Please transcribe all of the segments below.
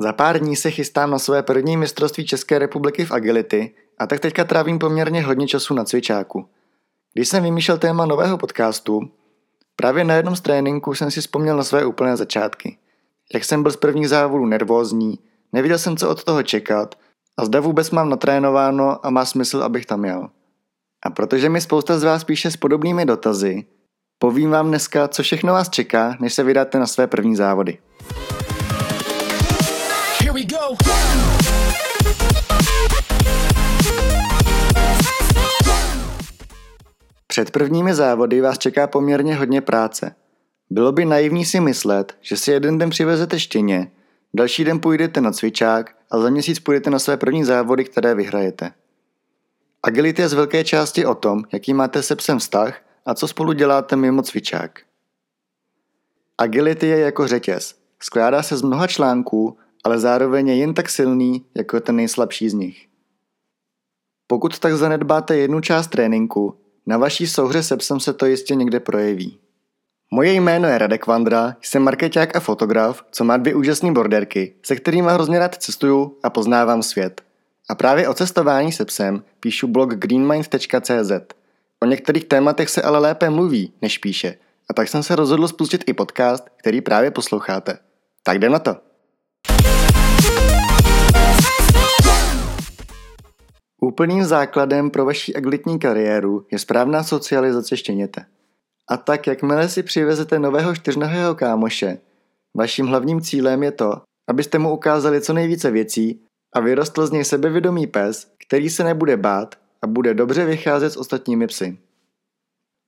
Za pár dní se chystám na své první mistrovství České republiky v agility a tak teďka trávím poměrně hodně času na cvičáku. Když jsem vymýšlel téma nového podcastu, právě na jednom z tréninků jsem si vzpomněl na své úplné začátky. Jak jsem byl z prvních závodů nervózní, nevěděl jsem, co od toho čekat a zda vůbec mám natrénováno a má smysl, abych tam jel. A protože mi spousta z vás píše s podobnými dotazy, povím vám dneska, co všechno vás čeká, než se vydáte na své první závody. Před prvními závody vás čeká poměrně hodně práce. Bylo by naivní si myslet, že si jeden den přivezete štěně, další den půjdete na cvičák a za měsíc půjdete na své první závody, které vyhrajete. Agility je z velké části o tom, jaký máte se psem vztah a co spolu děláte mimo cvičák. Agility je jako řetěz. Skládá se z mnoha článků, ale zároveň je jen tak silný, jako ten nejslabší z nich. Pokud tak zanedbáte jednu část tréninku, na vaší souhře se psem se to jistě někde projeví. Moje jméno je Radek Vandra, jsem markeťák a fotograf, co má dvě úžasné borderky, se kterými hrozně rád cestuju a poznávám svět. A právě o cestování se psem píšu blog greenmind.cz. O některých tématech se ale lépe mluví, než píše, a tak jsem se rozhodl spustit i podcast, který právě posloucháte. Tak jdem na to! Úplným základem pro vaši agilitní kariéru je správná socializace štěněte. A tak, jakmile si přivezete nového čtyřnohého kámoše, vaším hlavním cílem je to, abyste mu ukázali co nejvíce věcí a vyrostl z něj sebevědomý pes, který se nebude bát a bude dobře vycházet s ostatními psy.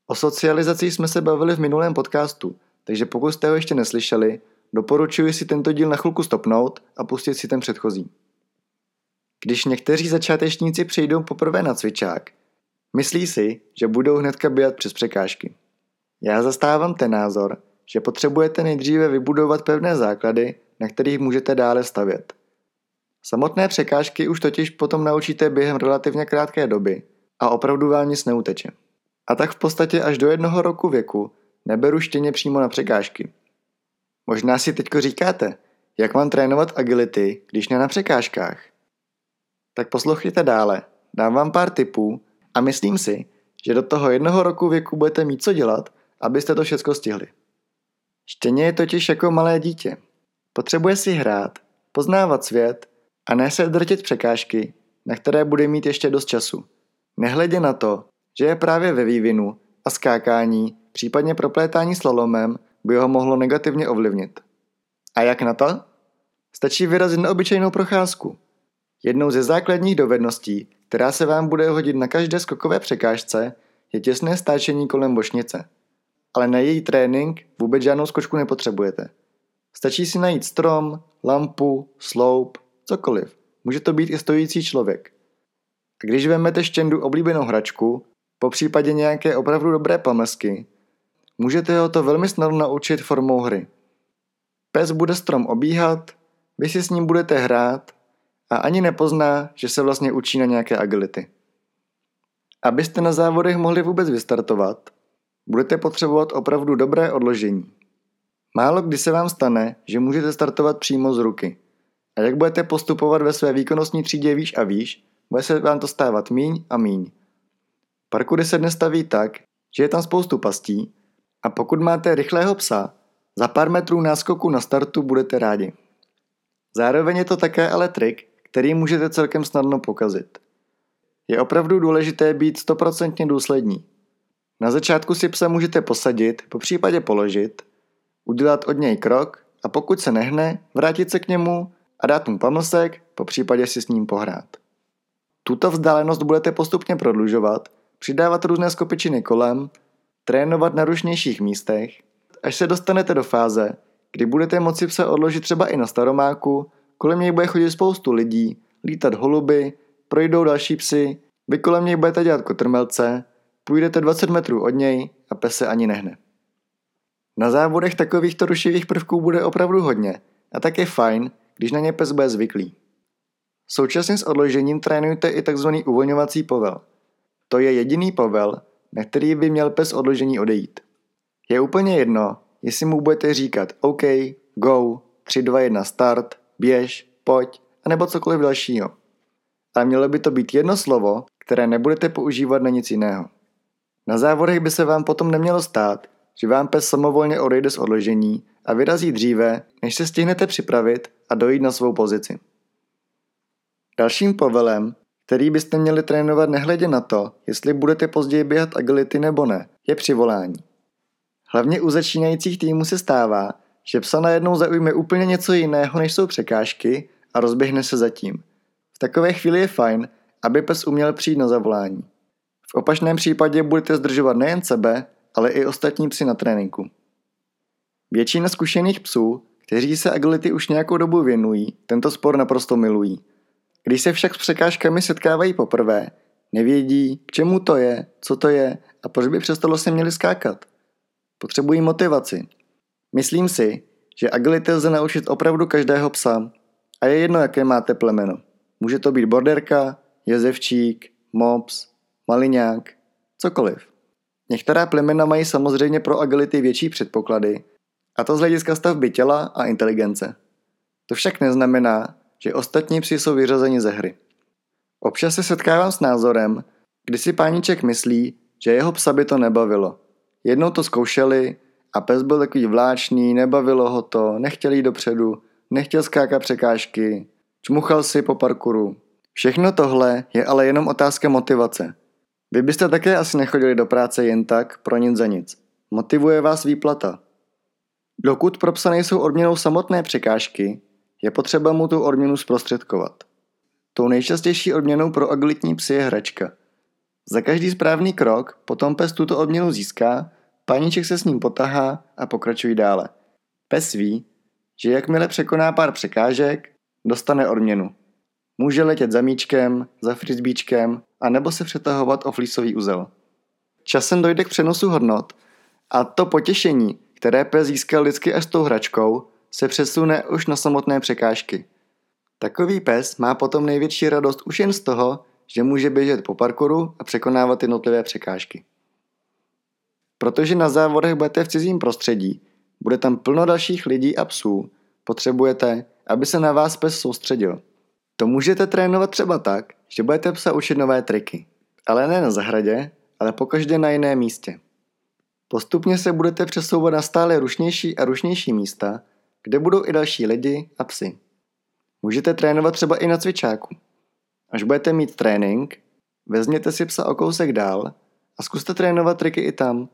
O socializaci jsme se bavili v minulém podcastu, takže pokud jste ho ještě neslyšeli, doporučuji si tento díl na chvilku stopnout a pustit si ten předchozí. Když někteří začátečníci přijdou poprvé na cvičák, myslí si, že budou hnedka běhat přes překážky. Já zastávám ten názor, že potřebujete nejdříve vybudovat pevné základy, na kterých můžete dále stavět. Samotné překážky už totiž potom naučíte během relativně krátké doby a opravdu vám nic neuteče. A tak v podstatě až do 1 roku věku neberu štěně přímo na překážky. Možná si teďko říkáte, jak mám trénovat agility, když ne na překážkách? Tak poslouchejte dále, dám vám pár tipů a myslím si, že do toho 1 roku věku budete mít co dělat, abyste to všechno stihli. Štěně je totiž jako malé dítě. Potřebuje si hrát, poznávat svět a ne se drtit překážky, na které bude mít ještě dost času. Nehledě na to, že je právě ve vývinu a skákání, případně proplétání slalomem, by ho mohlo negativně ovlivnit. A jak na to? Stačí vyrazit neobyčejnou procházku. Jednou ze základních dovedností, která se vám bude hodit na každé skokové překážce, je těsné stáčení kolem bočnice. Ale na její trénink vůbec žádnou skočku nepotřebujete. Stačí si najít strom, lampu, sloup, cokoliv. Může to být i stojící člověk. A když vezmete štěndu oblíbenou hračku, popřípadě nějaké opravdu dobré pamlsky, můžete ho to velmi snadno naučit formou hry. Pes bude strom obíhat, vy si s ním budete hrát, a ani nepozná, že se vlastně učí na nějaké agility. Abyste na závodech mohli vůbec vystartovat, budete potřebovat opravdu dobré odložení. Málo kdy se vám stane, že můžete startovat přímo z ruky. A jak budete postupovat ve své výkonnostní třídě výš a výš, bude se vám to stávat míň a míň. Parkoury se dnes staví tak, že je tam spoustu pastí a pokud máte rychlého psa, za pár metrů náskoku na startu budete rádi. Zároveň je to také ale trik, který můžete celkem snadno pokazit. Je opravdu důležité být 100% důslední. Na začátku si psa můžete posadit, popřípadě položit, udělat od něj krok a pokud se nehne, vrátit se k němu a dát mu pamlsek, popřípadě si s ním pohrát. Tuto vzdálenost budete postupně prodlužovat, přidávat různé skopičiny kolem, trénovat na rušnějších místech, až se dostanete do fáze, kdy budete moci psa odložit třeba i na staromáku, kolem něj bude chodit spoustu lidí, lítat holuby, projdou další psy, vy kolem něj budete dělat kotrmelce, půjdete 20 metrů od něj a pes se ani nehne. Na závodech takovýchto rušivých prvků bude opravdu hodně a tak je fajn, když na ně pes bude zvyklý. Současně s odložením trénujte i tzv. Uvolňovací povel. To je jediný povel, na který by měl pes odložení odejít. Je úplně jedno, jestli mu budete říkat OK, go, 3, 2, 1, start, běž, pojď, anebo cokoliv dalšího. Ale mělo by to být jedno slovo, které nebudete používat na nic jiného. Na závodech by se vám potom nemělo stát, že vám pes samovolně odejde z odložení a vyrazí dříve, než se stihnete připravit a dojít na svou pozici. Dalším povelem, který byste měli trénovat nehledě na to, jestli budete později běhat agility nebo ne, je přivolání. Hlavně u začínajících týmů se stává, že psa najednou zaujme úplně něco jiného, než jsou překážky a rozběhne se za tím. V takové chvíli je fajn, aby pes uměl přijít na zavolání. V opačném případě budete zdržovat nejen sebe, ale i ostatní psy na tréninku. Většina zkušených psů, kteří se agility už nějakou dobu věnují, tento sport naprosto milují. Když se však s překážkami setkávají poprvé, nevědí, k čemu to je, co to je a proč by přestalo se měli skákat. Potřebují motivaci. Myslím si, že agility lze naučit opravdu každého psa a je jedno, jaké máte plemeno. Může to být borderka, jezevčík, mops, maliňák, cokoliv. Některá plemena mají samozřejmě pro agility větší předpoklady, a to z hlediska stavby těla a inteligence. To však neznamená, že ostatní psi jsou vyřazeni ze hry. Občas se setkávám s názorem, kdy si páníček myslí, že jeho psa by to nebavilo. Jednou to zkoušeli a pes byl takový vláčný, nebavilo ho to, nechtěl jít dopředu, nechtěl skákat překážky, čmuchal si po parkouru. Všechno tohle je ale jenom otázka motivace. Vy byste také asi nechodili do práce jen tak, pro nic za nic. Motivuje vás výplata. Dokud pro psa nejsou odměnou samotné překážky, je potřeba mu tu odměnu zprostředkovat. Tou nejčastější odměnou pro agilitní psy je hračka. Za každý správný krok potom pes tuto odměnu získá, páníček se s ním potahá a pokračují dále. Pes ví, že jakmile překoná pár překážek, dostane odměnu. Může letět za míčkem, za frisbíčkem a nebo se přetahovat o flísový uzel. Časem dojde k přenosu hodnot a to potěšení, které pes získal vždycky až s tou hračkou, se přesune už na samotné překážky. Takový pes má potom největší radost už jen z toho, že může běžet po parkouru a překonávat jednotlivé překážky. Protože na závodech budete v cizím prostředí, bude tam plno dalších lidí a psů, potřebujete, aby se na vás pes soustředil. To můžete trénovat třeba tak, že budete psa učit nové triky, ale ne na zahradě, ale pokaždé na jiném místě. Postupně se budete přesouvat na stále rušnější a rušnější místa, kde budou i další lidi a psi. Můžete trénovat třeba i na cvičáku. Až budete mít trénink, vezměte si psa o kousek dál a zkuste trénovat triky i tam.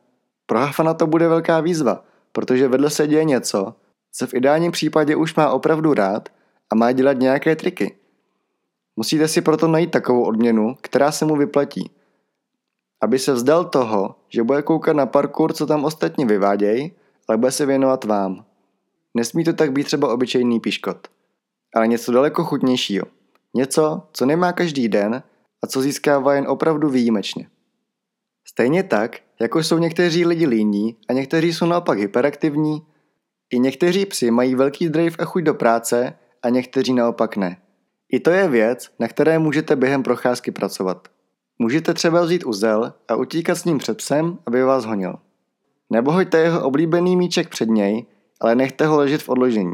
Pro hafana to bude velká výzva, protože vedle se děje něco, co v ideálním případě už má opravdu rád a má dělat nějaké triky. Musíte si proto najít takovou odměnu, která se mu vyplatí. Aby se vzdal toho, že bude koukat na parkour, co tam ostatní vyvádějí, ale bude se věnovat vám. Nesmí to tak být třeba obyčejný piškot, ale něco daleko chutnějšího. Něco, co nemá každý den a co získává jen opravdu výjimečně. Stejně tak, jako jsou někteří lidi líní a někteří jsou naopak hyperaktivní, i někteří psi mají velký drive a chuť do práce a někteří naopak ne. I to je věc, na které můžete během procházky pracovat. Můžete třeba vzít uzel a utíkat s ním před psem, aby vás honil. Nebo hoďte jeho oblíbený míček před něj, ale nechte ho ležet v odložení.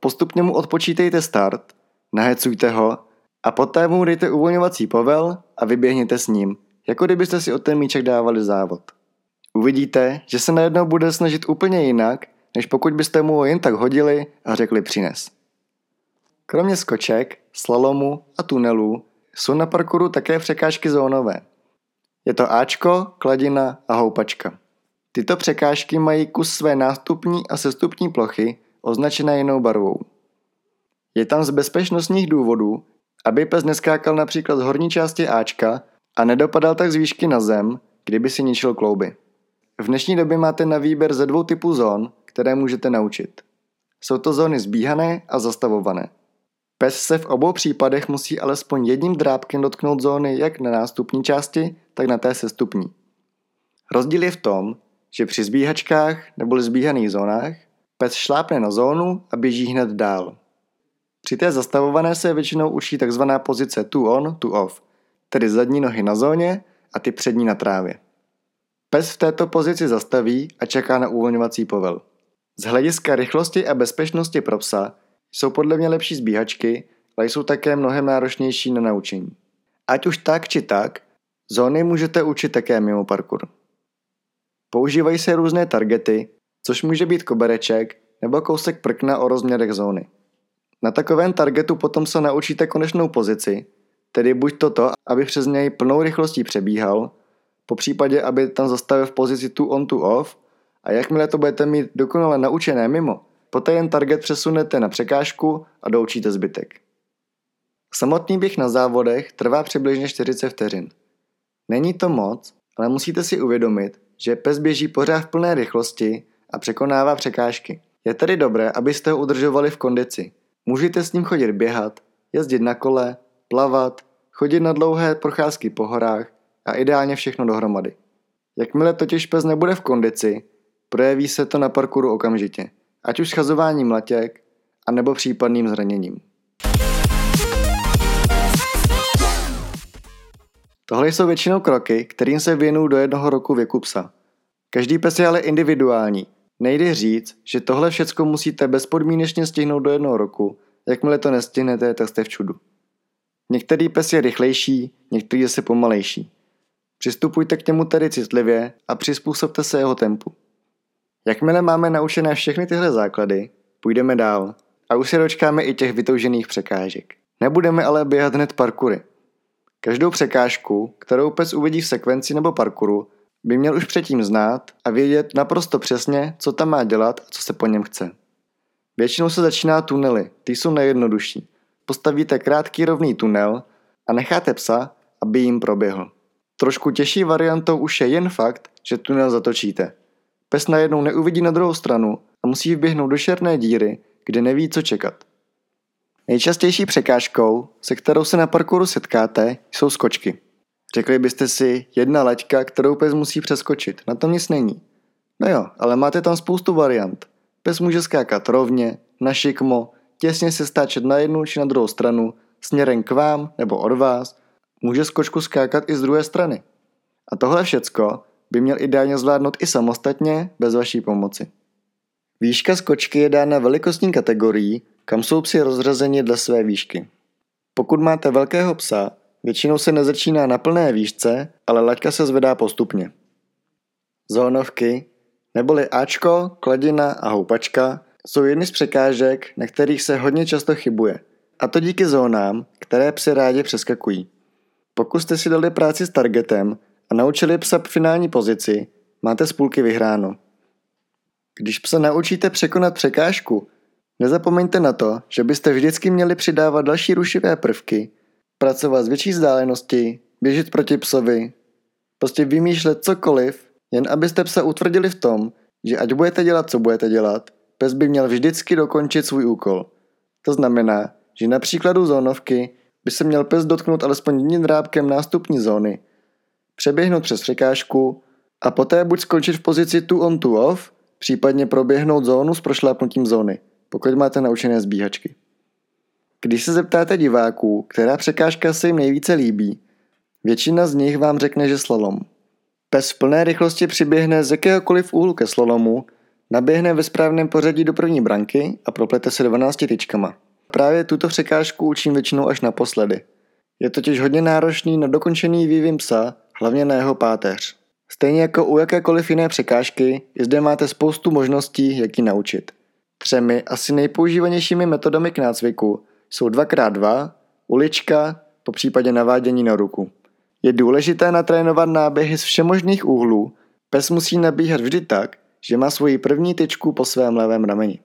Postupně mu odpočítejte start, nahecujte ho a poté mu dejte uvolňovací povel a vyběhněte s ním, jako kdybyste si od ten míček dávali závod. Uvidíte, že se najednou bude snažit úplně jinak, než pokud byste mu ho jen tak hodili a řekli přines. Kromě skoček, slalomu a tunelů jsou na parkouru také překážky zónové. Je to áčko, kladina a houpačka. Tyto překážky mají kus své nástupní a sestupní plochy označené jinou barvou. Je tam z bezpečnostních důvodů, aby pes neskákal například z horní části áčka a nedopadal tak z výšky na zem, kdyby si ničil klouby. V dnešní době máte na výběr ze dvou typů zón, které můžete naučit. Jsou to zóny zbíhané a zastavované. Pes se v obou případech musí alespoň jedním drápkem dotknout zóny jak na nástupní části, tak na té sestupní. Rozdíl je v tom, že při zbíhačkách neboli zbíhaných zónách pes šlápne na zónu a běží hned dál. Při té zastavované se většinou učí tzv. Pozice two on, two off, tedy zadní nohy na zóně a ty přední na trávě. Pes v této pozici zastaví a čeká na uvolňovací povel. Z hlediska rychlosti a bezpečnosti pro psa Jsou podle mě lepší zbíhačky, ale jsou také mnohem náročnější na naučení. Ať už tak či tak, zóny můžete učit také mimo parkour. Používají se různé targety, což může být kobereček nebo kousek prkna o rozměrech zóny. Na takovém targetu potom se naučíte konečnou pozici, tedy buď toto, aby přes něj plnou rychlostí přebíhal, popřípadě aby tam zastavil v pozici tu on tu off, a jakmile to budete mít dokonale naučené mimo, poté jen target přesunete na překážku a doučíte zbytek. Samotný běh na závodech trvá přibližně 40 vteřin. Není to moc, ale musíte si uvědomit, že pes běží pořád v plné rychlosti a překonává překážky. Je tedy dobré, abyste ho udržovali v kondici. Můžete s ním chodit běhat, jezdit na kole, plavat, chodit na dlouhé procházky po horách a ideálně všechno dohromady. Jakmile totiž pes nebude v kondici, projeví se to na parkouru okamžitě, ať už schazováním latěk, anebo případným zraněním. Tohle jsou většinou kroky, kterým se věnují do 1 roku věku psa. Každý pes je ale individuální. Nejde říct, že tohle všecko musíte bezpodmínečně stihnout do 1 roku, jakmile to nestihnete, tak jste v čudu. Některý pes je rychlejší, některý je se pomalejší. Přistupujte k němu tedy citlivě a přizpůsobte se jeho tempu. Jakmile máme naučené všechny tyhle základy, půjdeme dál a už se dočkáme i těch vytoužených překážek. Nebudeme ale běhat hned parkoury. Každou překážku, kterou pes uvidí v sekvenci nebo parkouru, by měl už předtím znát a vědět naprosto přesně, co tam má dělat a co se po něm chce. Většinou se začíná tunely, ty jsou nejjednodušší. Postavíte krátký rovný tunel a necháte psa, aby jim proběhl. Trošku těžší variantou už je jen fakt, že tunel zatočíte. Pes najednou neuvidí na druhou stranu a musí vběhnout do šerné díry, kde neví, co čekat. Nejčastější překážkou, se kterou se na parkouru setkáte, jsou skočky. Řekli byste si, 1 laťka, kterou pes musí přeskočit, na tom nic není. No jo, ale máte tam spoustu variant. Pes může skákat rovně, na šikmo, těsně se stáčet na jednu či na druhou stranu, směrem k vám nebo od vás, může skočku skákat i z druhé strany. A tohle všecko by měl ideálně zvládnout i samostatně, bez vaší pomoci. Výška skočky je dána velikostní kategorií, kam jsou psi rozřazeni dle své výšky. Pokud máte velkého psa, většinou se nezačíná na plné výšce, ale laťka se zvedá postupně. Zónovky, neboli Ačko, kladina a houpačka, jsou jedny z překážek, na kterých se hodně často chybuje. A to díky zónám, které psi rádi přeskakují. Pokud jste si dali práci s targetem a naučili psa finální pozici, máte z půlky vyhráno. Když psa naučíte překonat překážku, nezapomeňte na to, že byste vždycky měli přidávat další rušivé prvky, pracovat z větší vzdálenosti, běžet proti psovi, prostě vymýšlet cokoliv, jen abyste psa utvrdili v tom, že ať budete dělat, co budete dělat, pes by měl vždycky dokončit svůj úkol. To znamená, že na příkladu zónovky by se měl pes dotknout alespoň jedním drábkem nástupní zóny, přeběhnout přes překážku a poté buď skončit v pozici tu on tu off, případně proběhnout zónu s prošlápnutím zóny, pokud máte naučené zbíhačky. Když se zeptáte diváků, která překážka se jim nejvíce líbí, většina z nich vám řekne, že slalom. Pes v plné rychlosti přiběhne z jakéhokoliv úhlu ke slalomu, naběhne ve správném pořadí do první branky a proplete se 12 tyčkama. Právě tuto překážku učím většinou až naposledy. Je totiž hodně náročný na dokončený vývin psa, hlavně na jeho páteř. Stejně jako u jakékoliv jiné překážky, i zde máte spoustu možností, jak ji naučit. 3 asi nejpoužívanějšími metodami k nácviku jsou 2x2, ulička, popřípadě navádění na ruku. Je důležité natrénovat náběhy z všemožných úhlů, pes musí nabíhat vždy tak, že má svoji první tyčku po svém levém rameni.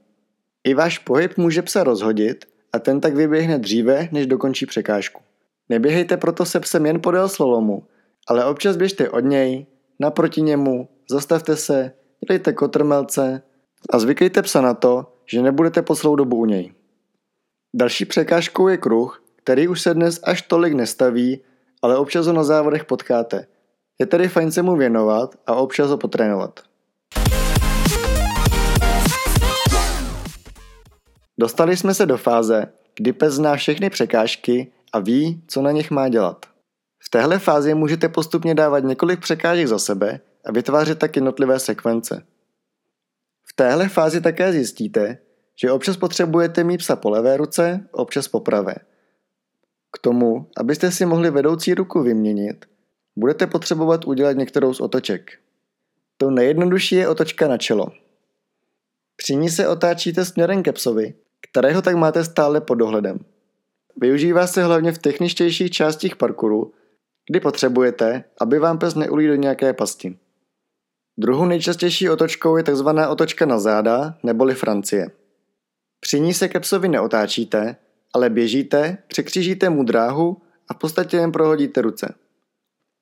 I váš pohyb může psa rozhodit a ten tak vyběhne dříve, než dokončí překážku. Neběhejte proto se psem jen podél slalomu, ale občas běžte od něj, naproti němu, zastavte se, dělejte kotrmelce a zvykejte psa na to, že nebudete po celou dobu u něj. Další překážkou je kruh, který už se dnes až tolik nestaví, ale občas ho na závodech potkáte. Je tedy fajn se mu věnovat a občas ho potrénovat. Dostali jsme se do fáze, kdy pes zná všechny překážky a ví, co na nich má dělat. V téhle fázi můžete postupně dávat několik překážek za sebe a vytvářet tak jednotlivé sekvence. V téhle fázi také zjistíte, že občas potřebujete mít psa po levé ruce, občas po pravé. K tomu, abyste si mohli vedoucí ruku vyměnit, budete potřebovat udělat některou z otoček. To nejjednodušší je otočka na čelo. Při ní se otáčíte směrem ke psovi, kterého tak máte stále pod dohledem. Využívá se hlavně v techničtějších částích parkouru, kdy potřebujete, aby vám pes neulí do nějaké pasti. Druhou nejčastější otočkou je tzv. Otočka na záda neboli Francie. Při ní se ke psovi neotáčíte, ale běžíte, překřížíte mu dráhu a v podstatě jen prohodíte ruce.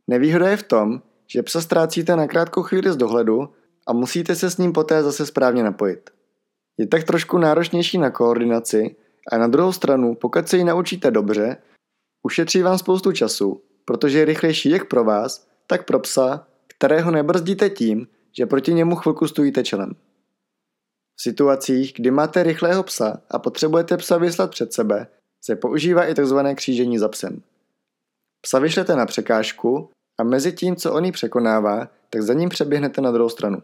Nevýhoda je v tom, že psa ztrácíte na krátkou chvíli z dohledu a musíte se s ním poté zase správně napojit. Je tak trošku náročnější na koordinaci a na druhou stranu, pokud se ji naučíte dobře, ušetří vám spoustu času, protože je rychlejší jak pro vás, tak pro psa, kterého nebrzdíte tím, že proti němu chvilku stojíte čelem. V situacích, kdy máte rychlého psa a potřebujete psa vyslat před sebe, se používá i tzv. Křížení za psem. Psa vyšlete na překážku a mezi tím, co on ji překonává, tak za ním přeběhnete na druhou stranu.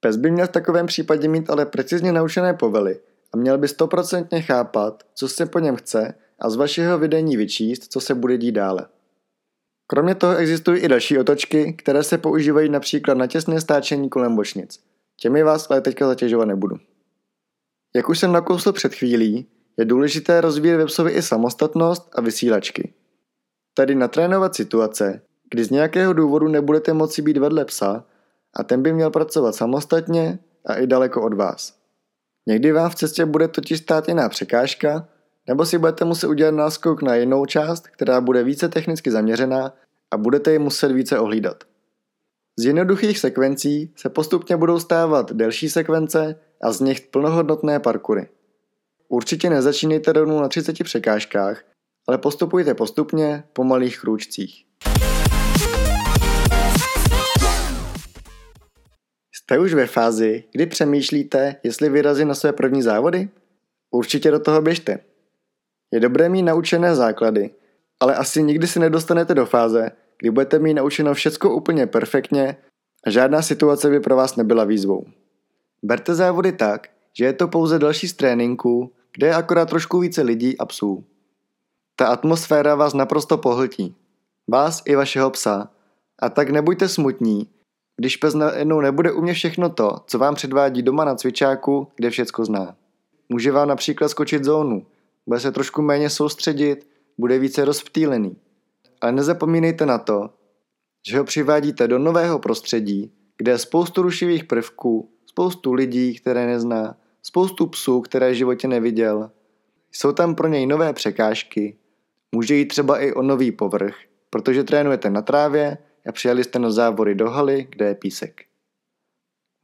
Pes by měl v takovém případě mít ale precizně naučené povely a měl by 100% chápat, co se po něm chce a z vašeho vedení vyčíst, co se bude dít dále. Kromě toho existují i další otočky, které se používají například na těsné stáčení kolem bočnic. Těmi vás ale teďka zatěžovat nebudu. Jak už jsem nakousl před chvílí, je důležité rozvíjet ve psovi i samostatnost a vysílačky. Tedy natrénovat situace, kdy z nějakého důvodu nebudete moci být vedle psa a ten by měl pracovat samostatně a i daleko od vás. Někdy vám v cestě bude totiž stát jiná překážka, nebo si budete muset udělat náskok na jinou část, která bude více technicky zaměřená a budete ji muset více ohlídat. Z jednoduchých sekvencí se postupně budou stávat delší sekvence a z nich plnohodnotné parkoury. Určitě nezačínejte rovnou na 30 překážkách, ale postupujte postupně po malých krůčcích. Jste už ve fázi, kdy přemýšlíte, jestli vyrazit na své první závody? Určitě do toho běžte. Je dobré mít naučené základy, ale asi nikdy si nedostanete do fáze, kdy budete mít naučeno všecko úplně perfektně a žádná situace by pro vás nebyla výzvou. Berte závody tak, že je to pouze další z tréninků, kde je akorát trošku více lidí a psů. Ta atmosféra vás naprosto pohltí. Vás i vašeho psa. A tak nebuďte smutní, když pes najednou nebude umět všechno to, co vám předvádí doma na cvičáku, kde všecko zná. Může vám například skočit zónu, bude se trošku méně soustředit, bude více rozptýlený. Ale nezapomínejte na to, že ho přivádíte do nového prostředí, kde je spoustu rušivých prvků, spoustu lidí, které nezná, spoustu psů, které v životě neviděl. Jsou tam pro něj nové překážky, může jít třeba i o nový povrch, protože trénujete na trávě a přijeli jste na závody do haly, kde je písek.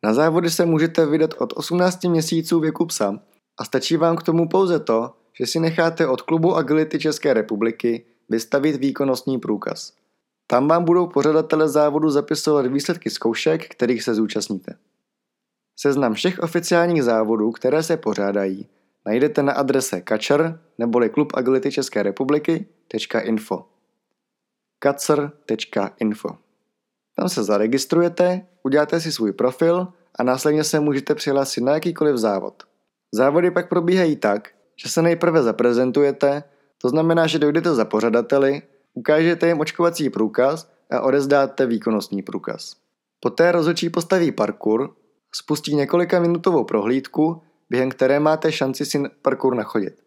Na závody se můžete vydat od 18 měsíců věku psa a stačí vám k tomu pouze to, že si necháte od Klubu agility České republiky vystavit výkonnostní průkaz. Tam vám budou pořadatelé závodu zapisovat výsledky zkoušek, kterých se zúčastníte. Seznam všech oficiálních závodů, které se pořádají, najdete na adrese kacr neboli Klub agility České republiky.info. kacsr.info. Tam se zaregistrujete, uděláte si svůj profil a následně se můžete přihlásit na jakýkoliv závod. Závody pak probíhají tak, že se nejprve zaprezentujete, to znamená, že dojdete za pořadateli, ukážete jim očkovací průkaz a odevzdáte výkonnostní průkaz. Poté rozhodčí postaví parkour, spustí několikaminutovou prohlídku, během které máte šanci si parkour nachodit.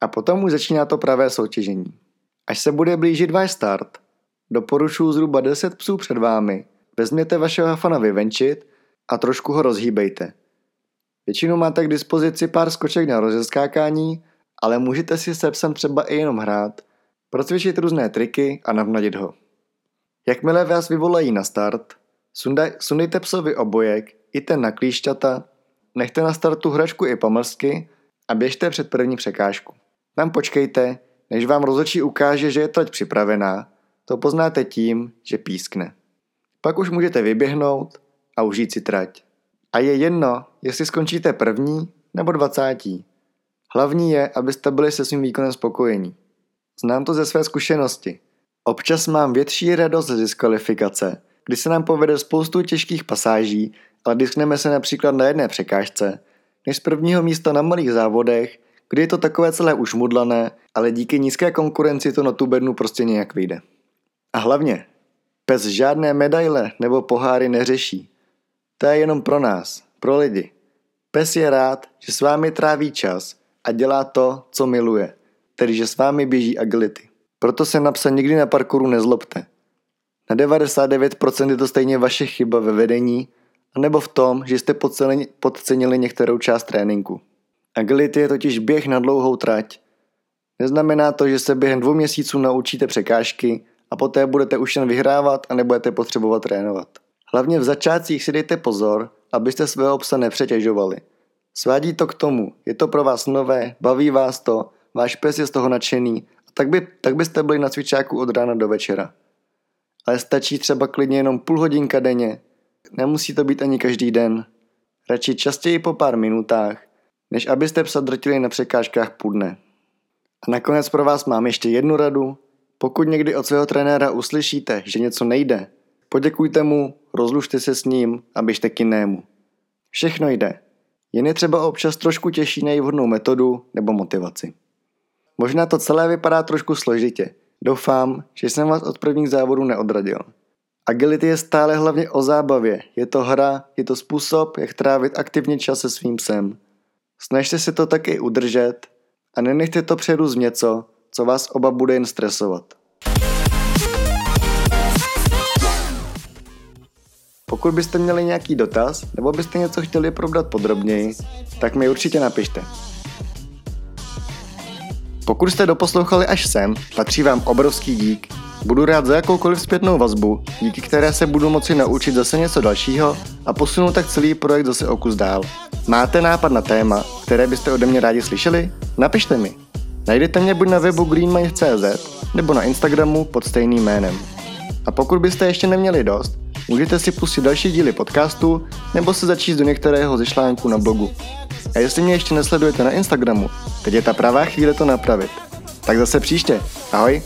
A potom už začíná to pravé soutěžení. Až se bude blížit váš start, doporučuji zhruba 10 psů před vámi, vezměte vašeho hafana vyvenčit a trošku ho rozhýbejte. Většinou máte k dispozici pár skoček na rozeskákání, ale můžete si se psem třeba i jenom hrát, procvičit různé triky a navnadit ho. Jakmile vás vyvolají na start, sundejte psovi obojek i ten na klíšťata, nechte na startu hračku i pamlsky a běžte před první překážku. Tam počkejte, než vám rozhodčí ukáže, že je trať připravená, to poznáte tím, že pískne. Pak už můžete vyběhnout a užít si trať. A je jedno, jestli skončíte první nebo 20. Hlavní je, abyste byli se svým výkonem spokojení. Znám to ze své zkušenosti. Občas mám větší radost z diskvalifikace, kdy se nám povede spoustu těžkých pasáží, ale diskneme se například na jedné překážce, než z prvního místa na malých závodech, kdy je to takové celé už mudlané, ale díky nízké konkurenci to na tu bednu prostě nějak vyjde. A hlavně, pes žádné medaile nebo poháry neřeší. To je jenom pro nás, pro lidi. Pes je rád, že s vámi tráví čas a dělá to, co miluje, tedy že s vámi běží agility. Proto se na psa nikdy na parkouru nezlobte. Na 99% je to stejně vaše chyba ve vedení anebo v tom, že jste podcenili některou část tréninku. Agility je totiž běh na dlouhou trať. Neznamená to, že se během 2 měsíců naučíte překážky a poté budete už jen vyhrávat a nebudete potřebovat trénovat. Hlavně v začátcích si dejte pozor, abyste svého psa nepřetěžovali. Svádí to k tomu, je to pro vás nové, baví vás to, váš pes je z toho nadšený, tak byste byli na cvičáku od rána do večera. Ale stačí třeba klidně jenom půl hodinka denně, nemusí to být ani každý den. Radši častěji po pár minutách, než abyste psa drtili na překážkách půl dne. A nakonec pro vás mám ještě jednu radu. Pokud někdy od svého trenéra uslyšíte, že něco nejde, poděkujte mu, rozlužte se s ním a běžte k jinému. Všechno jde. Jen je třeba občas trošku těžší najít vhodnou metodu nebo motivaci. Možná to celé vypadá trošku složitě. Doufám, že jsem vás od prvních závodů neodradil. Agility je stále hlavně o zábavě. Je to hra, je to způsob, jak trávit aktivně čas se svým psem. Snažte se to taky udržet a nenechte to přerůst v něco, co vás oba bude jen stresovat. Pokud byste měli nějaký dotaz nebo byste něco chtěli probrat podrobněji, tak mi určitě napište. Pokud jste doposlouchali až sem, patří vám obrovský dík. Budu rád za jakoukoliv zpětnou vazbu, díky které se budu moci naučit zase něco dalšího a posunu tak celý projekt zase o kus dál. Máte nápad na téma, které byste ode mě rádi slyšeli? Napište mi. Najdete mě buď na webu greenmind.cz nebo na Instagramu pod stejným jménem. A pokud byste ještě neměli dost, můžete si pustit další díly podcastu nebo se začíst do některého ze článků na blogu. A jestli mě ještě nesledujete na Instagramu, teď je ta pravá chvíle to napravit. Tak zase příště. Ahoj!